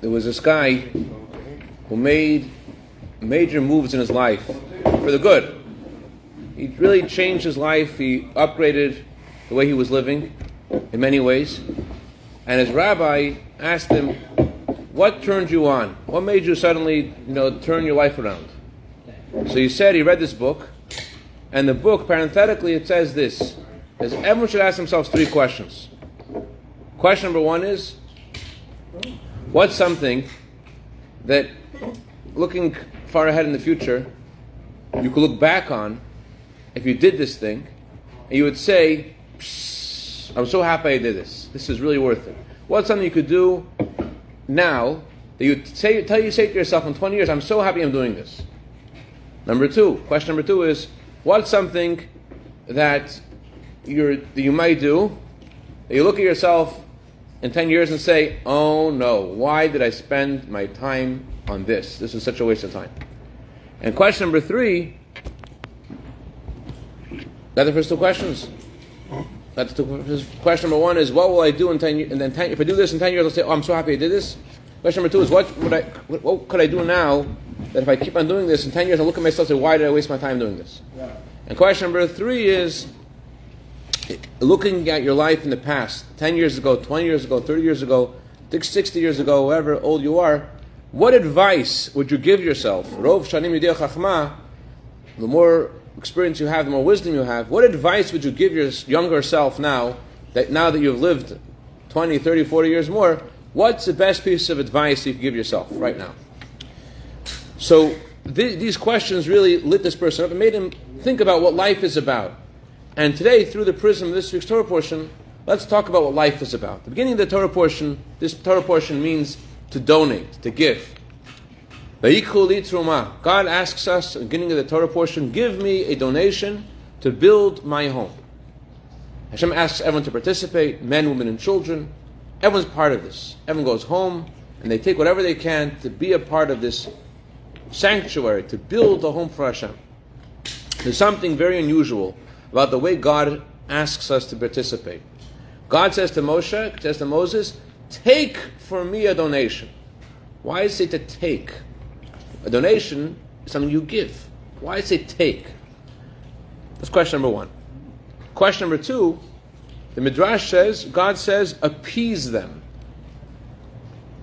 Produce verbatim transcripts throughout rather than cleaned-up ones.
There was this guy who made major moves in his life for the good. He really changed his life. He upgraded the way he was living in many ways. And his rabbi asked him, what turned you on? What made you suddenly, you know, turn your life around? So he said he read this book, and the book, parenthetically, it says this, is everyone should ask themselves three questions. Question number one is, what's something that, looking far ahead in the future, you could look back on if you did this thing, and you would say, I'm so happy I did this. This is really worth it. What's something you could do now that you say, tell you say to yourself in twenty years, I'm so happy I'm doing this. Number two, question number two is, what's something that, you're, that you might do that you look at yourself in ten years and say, oh no, why did I spend my time on this? This is such a waste of time. And question number three, that's the first two questions. That's the question number one is, what will I do in ten years? And then ten, if I do this in ten years, I'll say, oh, I'm so happy I did this. Question number two is, what would I, what could I do now that if I keep on doing this in ten years, I'll look at myself and say, why did I waste my time doing this? Yeah. And question number three is, looking at your life in the past, ten years ago, twenty years ago, thirty years ago, sixty years ago, however old you are, what advice would you give yourself? Rov shanim yidei chachma, the more experience you have, the more wisdom you have, what advice would you give your younger self now, that now that you've lived twenty, thirty, forty years more, what's the best piece of advice you can give yourself right now? So th- these questions really lit this person up and made him think about what life is about. And today, through the prism of this week's Torah portion, let's talk about what life is about. The beginning of the Torah portion, this Torah portion means to donate, to give. God asks us, at the beginning of the Torah portion, give me a donation to build my home. Hashem asks everyone to participate, men, women, and children. Everyone's part of this. Everyone goes home, and they take whatever they can to be a part of this sanctuary, to build a home for Hashem. There's something very unusual about the way God asks us to participate. God says to Moshe, says to Moses, take for me a donation. Why is it to take? A donation is something you give. Why is it take? That's question number one. Question number two, the Midrash says, God says, appease them.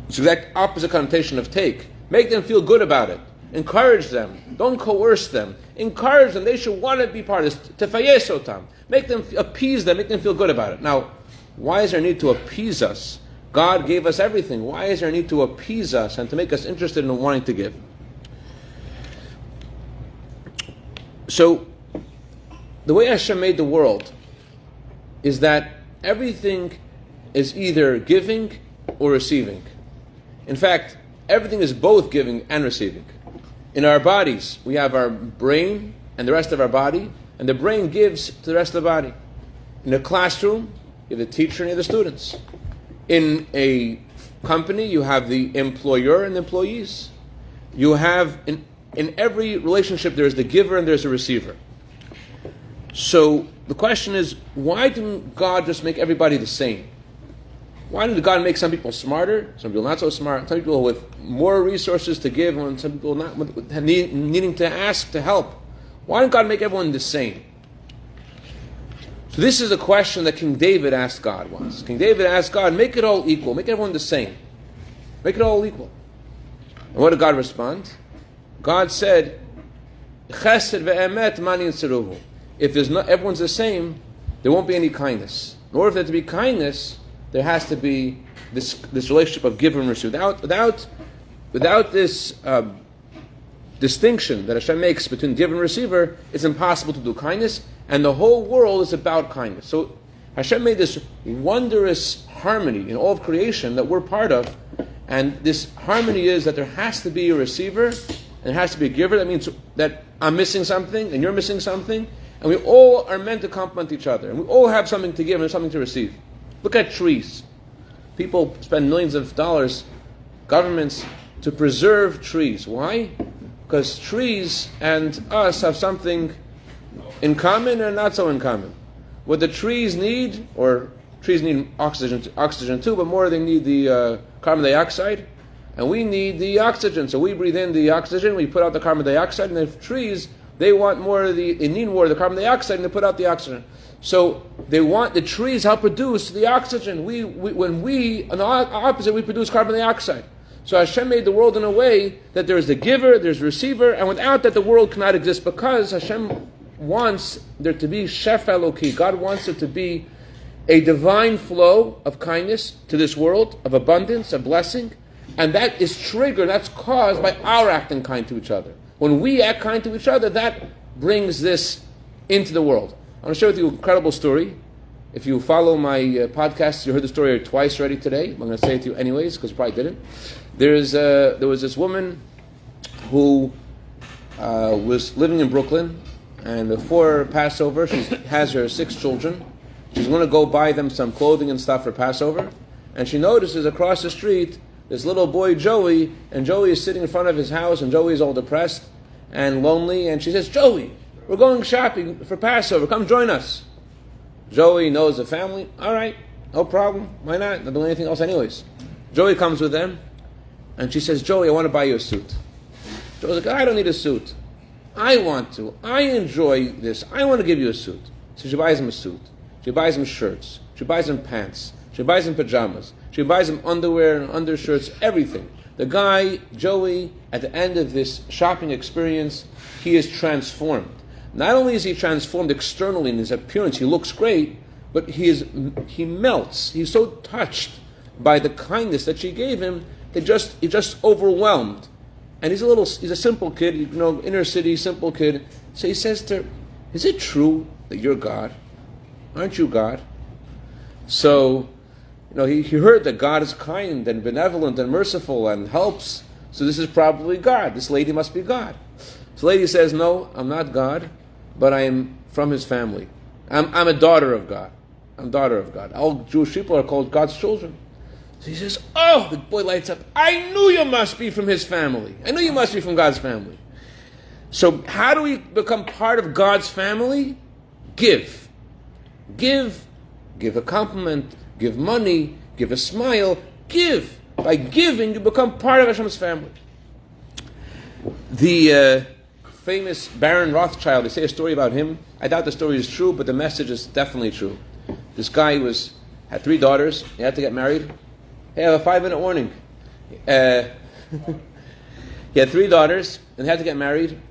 It's the exact opposite connotation of take. Make them feel good about it. Encourage them. Don't coerce them. Encourage them. They should want to be part of this. Tefayes otam. Make them, appease them, make them feel good about it. Now, why is there a need to appease us? God gave us everything. Why is there a need to appease us and to make us interested in wanting to give? So, the way Hashem made the world is that everything is either giving or receiving. In fact, everything is both giving and receiving. In our bodies, we have our brain and the rest of our body, and the brain gives to the rest of the body. In a classroom, you have the teacher and you have the students. In a company, you have the employer and the employees. You have, in, in every relationship, there's the giver and there's the receiver. So the question is, why didn't God just make everybody the same? Why did God make some people smarter, some people not so smart, some people with more resources to give, and some people not with, with need, needing to ask to help? Why didn't God make everyone the same? So this is a question that King David asked God once. King David asked God, make it all equal, make everyone the same. Make it all equal. And what did God respond? God said, Chesed ve'emet mani yinseruhu. If there's not, everyone's the same, there won't be any kindness. In order for there to be kindness, there has to be this this relationship of give and receive. Without without, without this uh, distinction that Hashem makes between giver and receiver, it's impossible to do kindness, and the whole world is about kindness. So Hashem made this wondrous harmony in all of creation that we're part of, and this harmony is that there has to be a receiver, and there has to be a giver. That means that I'm missing something, and you're missing something, and we all are meant to complement each other, and we all have something to give and something to receive. Look at trees. People spend millions of dollars, governments, to preserve trees. Why? Because trees and us have something in common and not so in common. What the trees need, or Trees need oxygen, oxygen too, but more they need the uh, carbon dioxide, and we need the oxygen. So we breathe in the oxygen, we put out the carbon dioxide, and the trees, they want more of the, they need more of the carbon dioxide, and they put out the oxygen. So they want, the trees help produce the oxygen. We, we when we, on the opposite, we produce carbon dioxide. So Hashem made the world in a way that there is the giver, there's the receiver, and without that the world cannot exist, because Hashem wants there to be Shef Eloki. God wants there to be a divine flow of kindness to this world, of abundance, of blessing, and that is triggered, that's caused by our acting kind to each other. When we act kind to each other, that brings this into the world. I'm going to share with you an incredible story. If you follow my uh, podcast, you heard the story twice already today. I'm going to say it to you anyways, because you probably didn't. There's uh, there was this woman who uh, was living in Brooklyn, and before Passover, she has her six children. She's going to go buy them some clothing and stuff for Passover, and she notices across the street this little boy Joey, and Joey is sitting in front of his house, and Joey is all depressed and lonely, and she says, "Joey, we're going shopping for Passover. Come join us." Joey knows the family. All right, no problem. Why not? Not doing anything else anyways. Joey comes with them, and she says, "Joey, I want to buy you a suit." Joey's like, "I don't need a suit. I want to. I enjoy this. I want to give you a suit." So she buys him a suit. She buys him shirts. She buys him pants. She buys him pajamas. She buys him underwear and undershirts, everything. The guy, Joey, at the end of this shopping experience, he is transformed. Not only is he transformed externally in his appearance, he looks great, but he is he melts. He's so touched by the kindness that she gave him, that just he's just overwhelmed. And he's a little he's a simple kid, you know, inner city simple kid. So he says to her, "Is it true that you're God? Aren't you God?" So, you know, he, he heard that God is kind and benevolent and merciful and helps. So this is probably God. This lady must be God. So the lady says, "No, I'm not God, but I am from his family. I'm, I'm a daughter of God. I'm daughter of God. All Jewish people are called God's children." So he says, "Oh," the boy lights up. "I knew you must be from his family. I knew you must be from God's family." So how do we become part of God's family? Give. Give. Give a compliment. Give money. Give a smile. Give. By giving, you become part of Hashem's family. The... Uh, famous Baron Rothschild, they say a story about him. I doubt the story is true, but the message is definitely true. This guy was had three daughters. He had to get married. He had a five-minute warning. Uh, he had three daughters, and they had to get married. And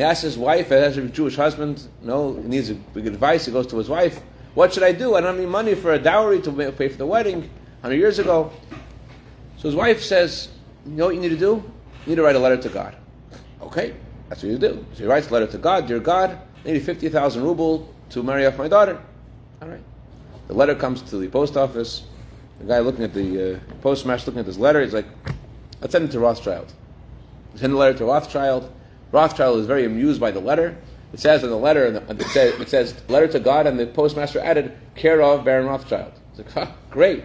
he asked his wife, as a Jewish husband, no, he needs big advice. He goes to his wife, "What should I do? I don't have any money for a dowry to pay for the wedding one hundred years ago. So his wife says, "You know what you need to do? You need to write a letter to God." Okay. That's what you do. So he writes a letter to God. "Dear God, I need fifty thousand rubles to marry off my daughter." All right. The letter comes to the post office. The guy looking at the uh, postmaster, looking at this letter, he's like, "Let's send it to Rothschild." Send the letter to Rothschild. Rothschild is very amused by the letter. It says in the letter, it says, it says "Letter to God," and the postmaster added, "Care of Baron Rothschild." It's like, "Huh, great.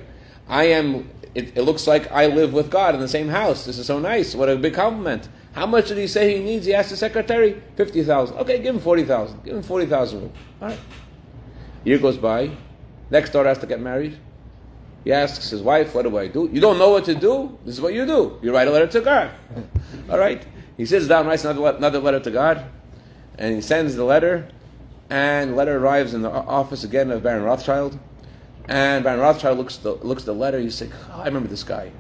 I am, it, it looks like I live with God in the same house. This is so nice. What a big compliment. How much did he say he needs?" He asked the secretary. fifty thousand. Okay, give him forty thousand. Give him forty thousand. All right. Year goes by. Next daughter has to get married. He asks his wife, "What do I do?" "You don't know what to do? This is what you do. You write a letter to God." All right. He sits down, writes another letter to God, and he sends the letter, and the letter arrives in the office again of Baron Rothschild, and Baron Rothschild looks the, looks the letter, he's like, "Oh, I remember this guy.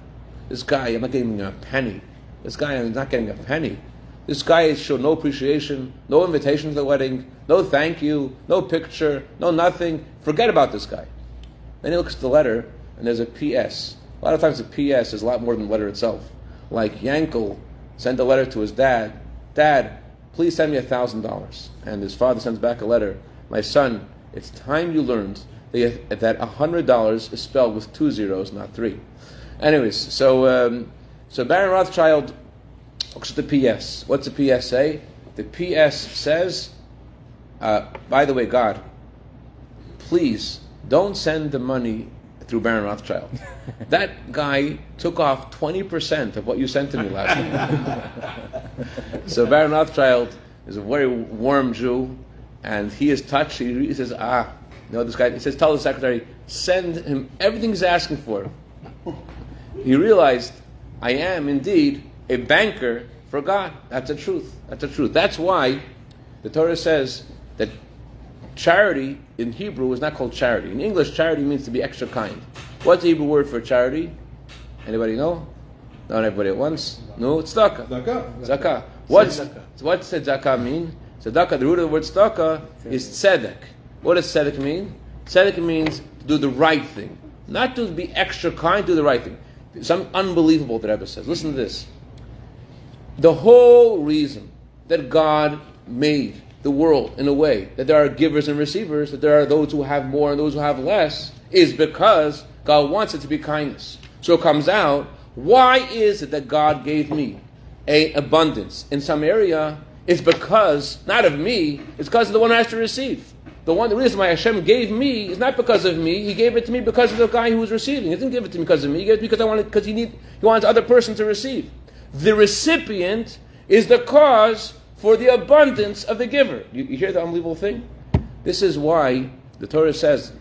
This guy, I'm not giving him a penny. This guy is not getting a penny. This guy showed no appreciation, no invitation to the wedding, no thank you, no picture, no nothing. Forget about this guy." Then he looks at the letter, and there's a P S. A lot of times the P S is a lot more than the letter itself. Like Yankel sent a letter to his dad, "Dad, please send me a thousand dollars." And his father sends back a letter, "My son, it's time you learned that a hundred dollars is spelled with two zeros, not three." Anyways, so... Um, So Baron Rothschild looks at the P S. What's the P S say? The P S says, uh, "By the way, God, please don't send the money through Baron Rothschild. That guy took off twenty percent of what you sent to me last night." So Baron Rothschild is a very warm Jew, and he is touched. He says, "Ah, No, this guy, he says, tell the secretary, send him everything he's asking for. He realized, I am indeed a banker for God. That's the truth. That's the truth. That's why the Torah says that charity in Hebrew is not called charity. In English, charity means to be extra kind. What's the Hebrew word for charity? Anybody know? Not everybody at once. No, it's tzedakah. Tzedakah. Tzedakah. What's, what's tzedakah mean? Tzedakah, the root of the word tzedakah is tzedek. What does tzedek mean? Tzedek means to do the right thing. Not to be extra kind, do the right thing. Some unbelievable that Rebbe says. Listen to this. The whole reason that God made the world in a way that there are givers and receivers, that there are those who have more and those who have less, is because God wants it to be kindness. So it comes out, why is it that God gave me an abundance in some area? It's because, not of me, it's because of the one who has to receive. The one, the reason why Hashem gave me is not because of me. He gave it to me because of the guy who was receiving. He didn't give it to me because of me. He gave it because I wanted, because he need, he wants the other person to receive. The recipient is the cause for the abundance of the giver. You, you hear the unbelievable thing? This is why the Torah says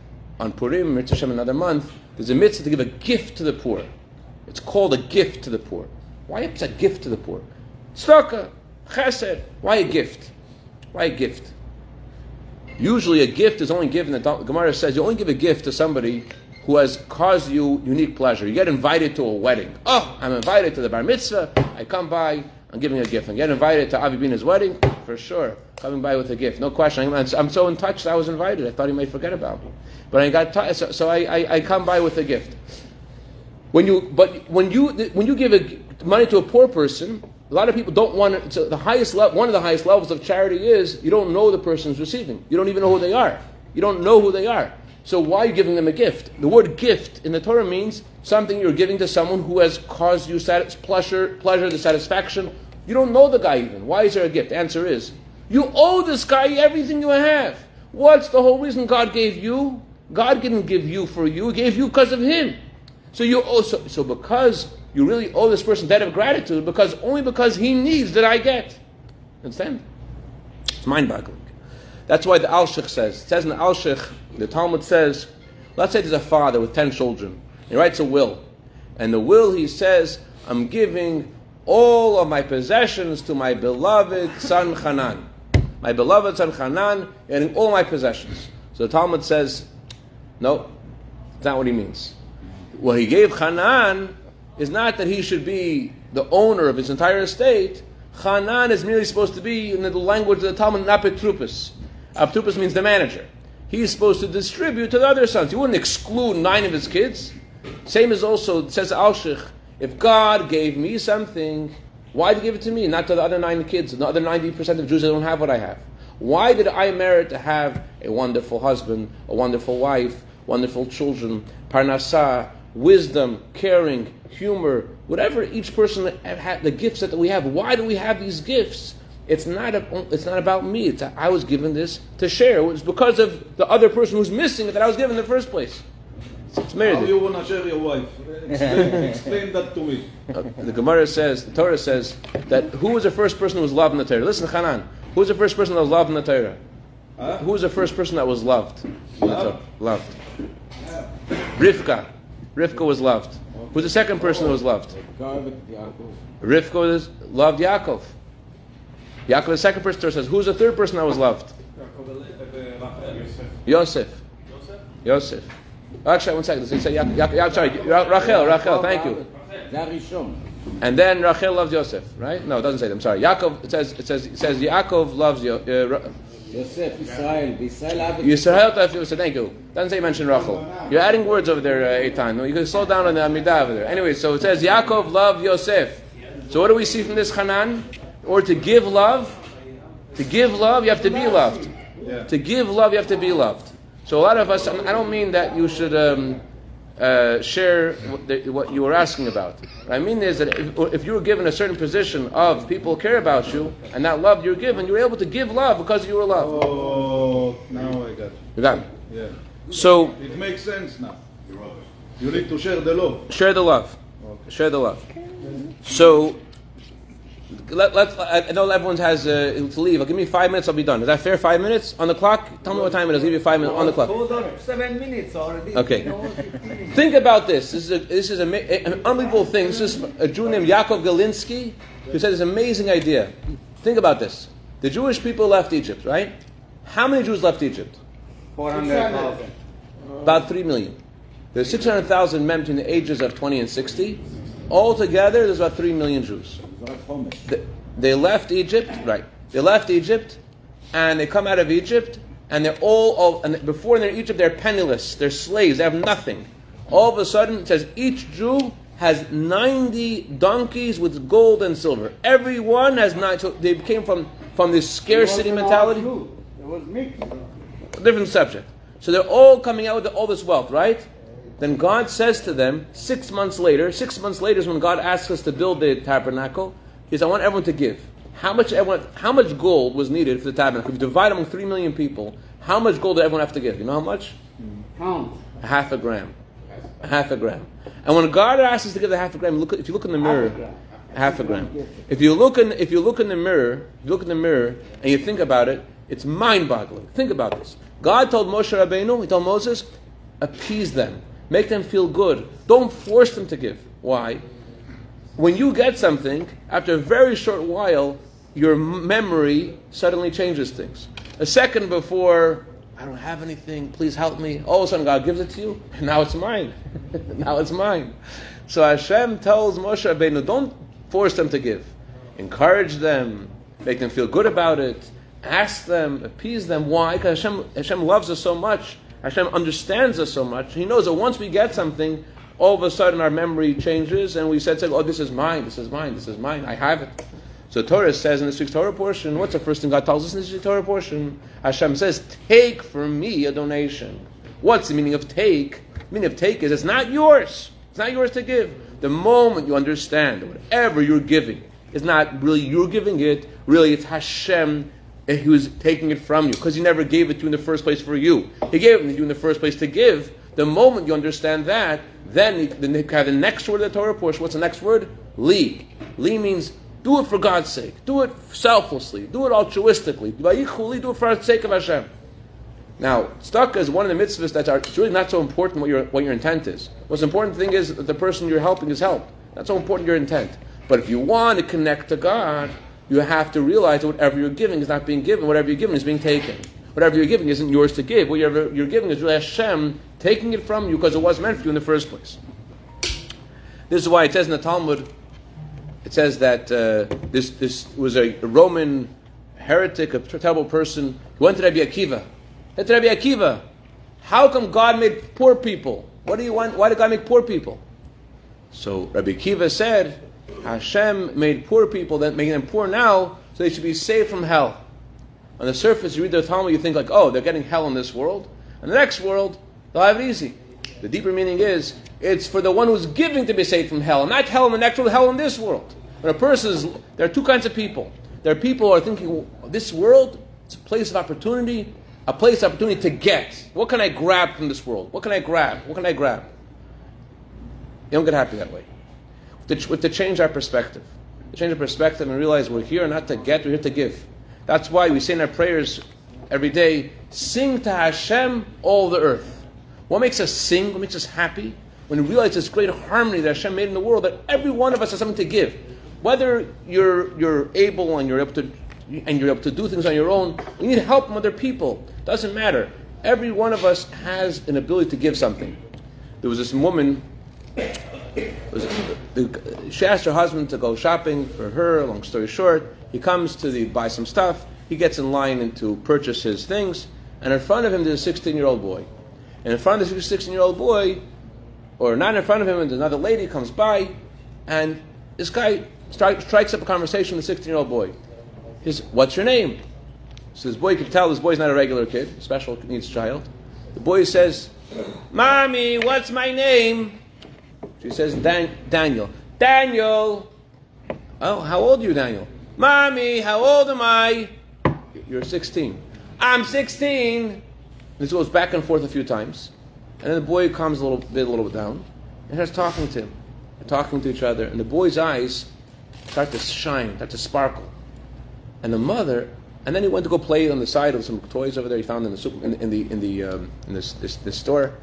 on Purim, Mitzvah Hashem, another month, there's a mitzvah to give a gift to the poor. It's called a gift to the poor. Why is a gift to the poor? Tzedakah, chesed. Why a gift? Why a gift? Usually a gift is only given, the Gemara says, you only give a gift to somebody who has caused you unique pleasure. You get invited to a wedding. Oh, I'm invited to the bar mitzvah. I come by, I'm giving a gift. I get invited to Avi Bina's wedding, for sure. Coming by with a gift, no question. I'm, I'm so in touch that I was invited. I thought he might forget about me. But I got t- so, so I, I, I come by with a gift. When you, but when you, when you give a, money to a poor person, a lot of people don't want to, so the highest level, one of the highest levels of charity is you don't know the person's receiving. You don't even know who they are. You don't know who they are. So why are you giving them a gift? The word gift in the Torah means something you're giving to someone who has caused you satis- pleasure, pleasure, the satisfaction. You don't know the guy even. Why is there a gift? The answer is, you owe this guy everything you have. What's the whole reason God gave you? God didn't give you for you. He gave you because of him. So you owe, so, so because you really owe this person debt of gratitude, because only because he needs that I get. Understand? It's mind-boggling. That's why the Al-Sheikh says, it says in the Al-Sheikh, the Talmud says, let's say there's a father with ten children. He writes a will. And the will, he says, I'm giving all of my possessions to my beloved son Hanan. My beloved son Hanan, and all my possessions. So the Talmud says, no, that's not what he means. What he gave Hanan is not that he should be the owner of his entire estate. Hanan is merely supposed to be, in the language of the Talmud, apetrupas. Apetrupas means the manager. He's supposed to distribute to the other sons. He wouldn't exclude nine of his kids. Same as also, says Al-Sheikh, if God gave me something, why did he give it to me, not to the other nine kids, the other ninety percent of Jews that don't have what I have? Why did I merit to have a wonderful husband, a wonderful wife, wonderful children, parnasah, wisdom, caring, humor, whatever each person had, the gifts that we have? Why do we have these gifts? It's not a, it's not about me. It's a, I was given this to share. It was because of the other person who's missing it that I was given in the first place. It's married. How do you want to share your wife? Explain, explain that to me. Uh, the Gemara says, the Torah says, that who was the first person who was loved in the Torah? Listen, Hanan. Who was the first person that was loved in the Torah? Huh? Who was the first person that was loved? Loved. Loved. Yeah. Rivka. Rivka was loved. Who's the second person who was loved? Rivka was loved Yaakov. Yaakov, the second person, Torah says, who's the third person that was loved? Yosef. Yosef. Actually, one second. Let's say Yaakov. Yaakov. Sorry, Rachel. Rachel, thank you. And then Rachel loves Yosef, right? No, it doesn't say that. I'm sorry. Yaakov. It says. It says. It says Yaakov loves Yosef. Yosef, Israel, Israel, Yisrael. Thank you. Doesn't say mention Rachel. You're adding words over there, uh, Eitan. No, you can slow down on the Amidah over there. Anyway, so it says Yaakov loved Yosef. So what do we see from this, Hanan? Or to give love, to give love, you have to be loved. Yeah. To give love, you have to be loved. So a lot of us, I don't mean that you should um, uh, share what, the, what you were asking about. What I mean is that if, if you were given a certain position of people care about you, and that love you're given, you were able to give love because you were loved. Oh, now I got it. You got it? Yeah. So it makes sense now. You need to share the love. Share the love. Okay. Share the love. So Let, let, I know everyone has uh, to leave. I'll give me five minutes, I'll be done. Is that fair? Five minutes? On the clock? Tell me what time it is. I'll give you five minutes. On the clock. Hold on. Seven minutes already. Okay. Think about this. This is, a, this is a, an unbelievable thing. This is a Jew named Yaakov Galinsky who said this amazing idea. Think about this. The Jewish people left Egypt, right? How many Jews left Egypt? four hundred thousand. About three million. There's six hundred thousand men between the ages of twenty and sixty. Altogether, there's about three million Jews. They left Egypt, right? They left Egypt, and they come out of Egypt, and they're all, all and before they're in Egypt, they're penniless, they're slaves, they have nothing. All of a sudden, it says each Jew has ninety donkeys with gold and silver. Everyone has nine. So they came from from this scarcity mentality. It was mixed. A different subject. So they're all coming out with all this wealth, right? Then God says to them, six months later, six months later is when God asks us to build the tabernacle. He says, I want everyone to give. How much everyone, how much gold was needed for the tabernacle? If you divide among three million people, how much gold did everyone have to give? You know how much? Pounds. Mm. Half a gram. A half a gram. And when God asks us to give the half a gram, look, if you look in the mirror, half a, half a gram. If you look in, if you look in the mirror, if you look in the mirror and you think about it, it's mind-boggling. Think about this. God told Moshe Rabbeinu, He told Moses, appease them. Make them feel good. Don't force them to give. Why? When you get something, after a very short while, your memory suddenly changes things. A second before, I don't have anything, please help me. All of a sudden God gives it to you, and now it's mine. Now it's mine. So Hashem tells Moshe Rabbeinu, don't force them to give. Encourage them. Make them feel good about it. Ask them. Appease them. Why? Because Hashem, Hashem loves us so much. Hashem understands us so much. He knows that once we get something, all of a sudden our memory changes and we said, oh, this is mine, this is mine, this is mine, I have it. So Torah says in this week's Torah portion, what's the first thing God tells us in this week's Torah portion? Hashem says, take from me a donation. What's the meaning of take? The meaning of take is it's not yours. It's not yours to give. The moment you understand that whatever you're giving is not really you're giving it, really it's Hashem who's taking it from you, because He never gave it to you in the first place for you. He gave it to you in the first place to give. The moment you understand that, then you have the next word of the Torah portion. What's the next word? Li. Li means do it for God's sake. Do it selflessly. Do it altruistically. Do it for the sake of Hashem. Now, tzedakah is one of the mitzvahs that's really not so important what your, what your intent is. What's important thing is that the person you're helping is helped. That's so important your intent. But if you want to connect to God, you have to realize that whatever you're giving is not being given. Whatever you're giving is being taken. Whatever you're giving isn't yours to give. Whatever you're giving is really Hashem taking it from you because it was meant for you in the first place. This is why it says in the Talmud, it says that uh, this this was a Roman heretic, a terrible person, who went to Rabbi Akiva. He said to Rabbi Akiva, how come God made poor people? What do you want? Why did God make poor people? So Rabbi Akiva said, Hashem made poor people, then making them poor now, so they should be saved from hell. On the surface, you read the Talmud, you think like, oh, they're getting hell in this world. In the next world, they'll have it easy. The deeper meaning is, it's for the one who's giving to be saved from hell, not hell in the next world, hell in this world. When a person is, there are two kinds of people. There are people who are thinking, well, this world, it's a place of opportunity, a place of opportunity to get. What can I grab from this world? What can I grab? What can I grab? You don't get happy that way. To, to change our perspective. To change our perspective and realize we're here not to get, we're here to give. That's why we say in our prayers every day, sing to Hashem all the earth. What makes us sing, what makes us happy? When we realize this great harmony that Hashem made in the world, that every one of us has something to give. Whether you're you're able and you're able to and you're able to do things on your own, you need help from other people. Doesn't matter. Every one of us has an ability to give something. There was this woman. Was, she asked her husband to go shopping for her, long story short. He comes to the, buy some stuff, he gets in line and to purchase his things, and in front of him there's a sixteen-year-old boy. And in front of this sixteen-year-old boy, or not in front of him, and another lady comes by, and this guy stri- strikes up a conversation with the sixteen-year-old boy. He says, what's your name? So this boy can tell this boy's not a regular kid, a special needs child. The boy says, Mommy, what's my name? She says, Dan- Daniel. Daniel! Oh, how old are you, Daniel? Mommy, how old am I? You're sixteen. I'm sixteen! This goes back and forth a few times. And then the boy calms a little bit, a little bit down. And starts talking to him. They're talking to each other. And the boy's eyes start to shine, start to sparkle. And the mother, and then he went to go play on the side of some toys over there he found in the super, in, in the in the um, in this, this this store.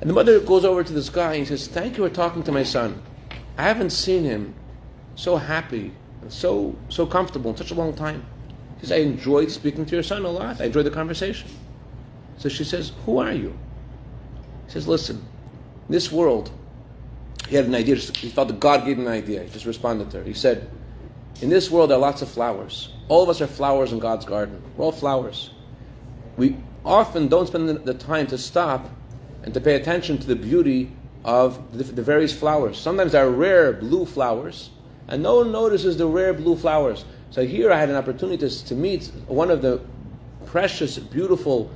And the mother goes over to this guy and he says, "Thank you for talking to my son. I haven't seen him so happy and so so comfortable in such a long time." He says, "I enjoyed speaking to your son a lot. I enjoyed the conversation." So she says, "Who are you?" He says, "Listen, in this world," he had an idea, he thought that God gave him an idea. He just responded to her. He said, "In this world there are lots of flowers. All of us are flowers in God's garden. We're all flowers. We often don't spend the time to stop and to pay attention to the beauty of the, the various flowers. Sometimes there are rare blue flowers, and no one notices the rare blue flowers. So here I had an opportunity to, to meet one of the precious, beautiful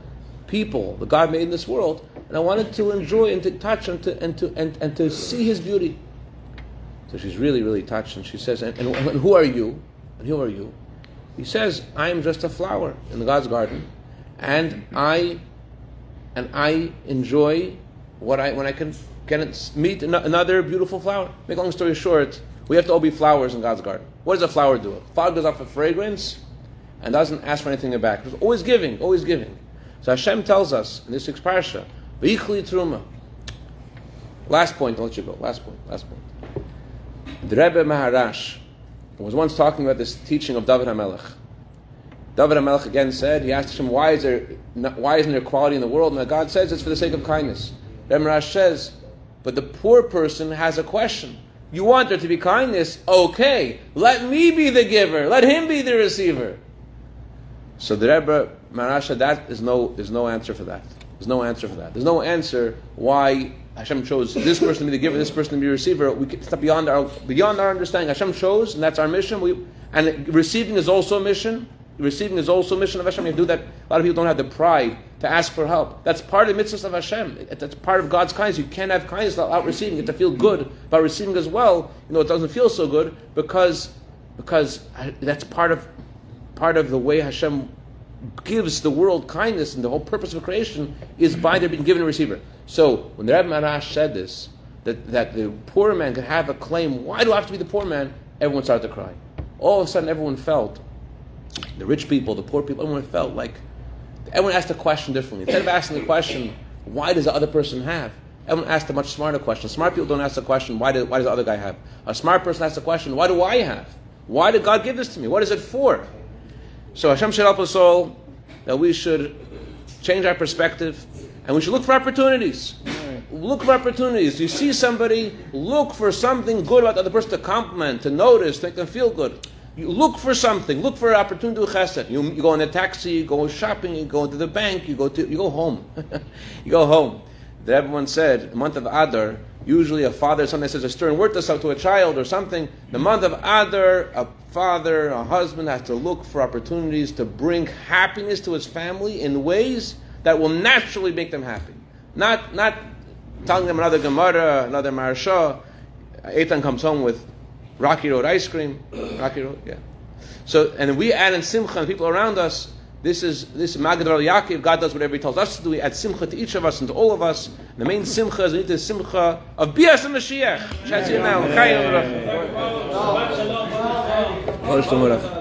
people that God made in this world, and I wanted to enjoy and to touch and to and to and, and to see his beauty." So she's really, really touched, and she says, and, and, and who are you? And who are you? He says, "I am just a flower in God's garden, and I and I enjoy what I when I can can meet another beautiful flower." Make a long story short, we have to all be flowers in God's garden. What does a flower do? A flower goes off a fragrance and doesn't ask for anything back. It's always giving, always giving. So Hashem tells us in this week's parsha, V'yichli Truma. Last point, I'll let you go. Last point, last point. The Rebbe Maharash was once talking about this teaching of David HaMelech. David HaMelech again said, he asked Hashem, why, is there, why isn't there equality in the world? And God says, it's for the sake of kindness. Rebbe Maharash says, but the poor person has a question. You want there to be kindness? Okay, let me be the giver. Let him be the receiver. So the Rebbe Maharash said, that is no, there's no answer for that. There's no answer for that. There's no answer why Hashem chose this person to be the giver, this person to be the receiver. We can, it's not beyond our beyond our understanding. Hashem chose, and that's our mission. We, and receiving is also a mission. Receiving is also a mission of Hashem. We have to do that. A lot of people don't have the pride to ask for help. That's part of the mitzvahs of Hashem. That's part of God's kindness. You can't have kindness without receiving. You have to feel good about receiving as well. You know, it doesn't feel so good because because that's part of part of the way Hashem gives the world kindness, and the whole purpose of creation is by there being given a receiver. So when the Rebbe Maharash said this, that, that the poor man could have a claim, why do I have to be the poor man? Everyone started to cry. All of a sudden everyone felt, the rich people, the poor people, everyone felt like, everyone asked a question differently. Instead of asking the question, why does the other person have? Everyone asked a much smarter question. Smart people don't ask the question, why, do, why does the other guy have? A smart person asks the question, why do I have? Why did God give this to me? What is it for? So Hashem should help us all that we should change our perspective and we should look for opportunities. Look for opportunities. You see somebody, look for something good about the other person to compliment, to notice, to make them feel good. You look for something. Look for an opportunity to chesed. You, you go in a taxi, you go shopping, you go to the bank, you go to you go home. You go home. That everyone said, the month of Adar, usually a father sometimes says a stern word to to a child or something. The month of Adar, a father, a husband has to look for opportunities to bring happiness to his family in ways that will naturally make them happy. Not not telling them another Gemara, another Maharsha. Eitan comes home with Rocky Road ice cream. Rocky Road, yeah. So, and we add in Simcha and people around us. This is this Magid Ral Yaakov. God does whatever He tells us to do. We add Simcha to each of us and to all of us. The main Simcha is we need the Simcha of Bias and Mashiach. Shalom.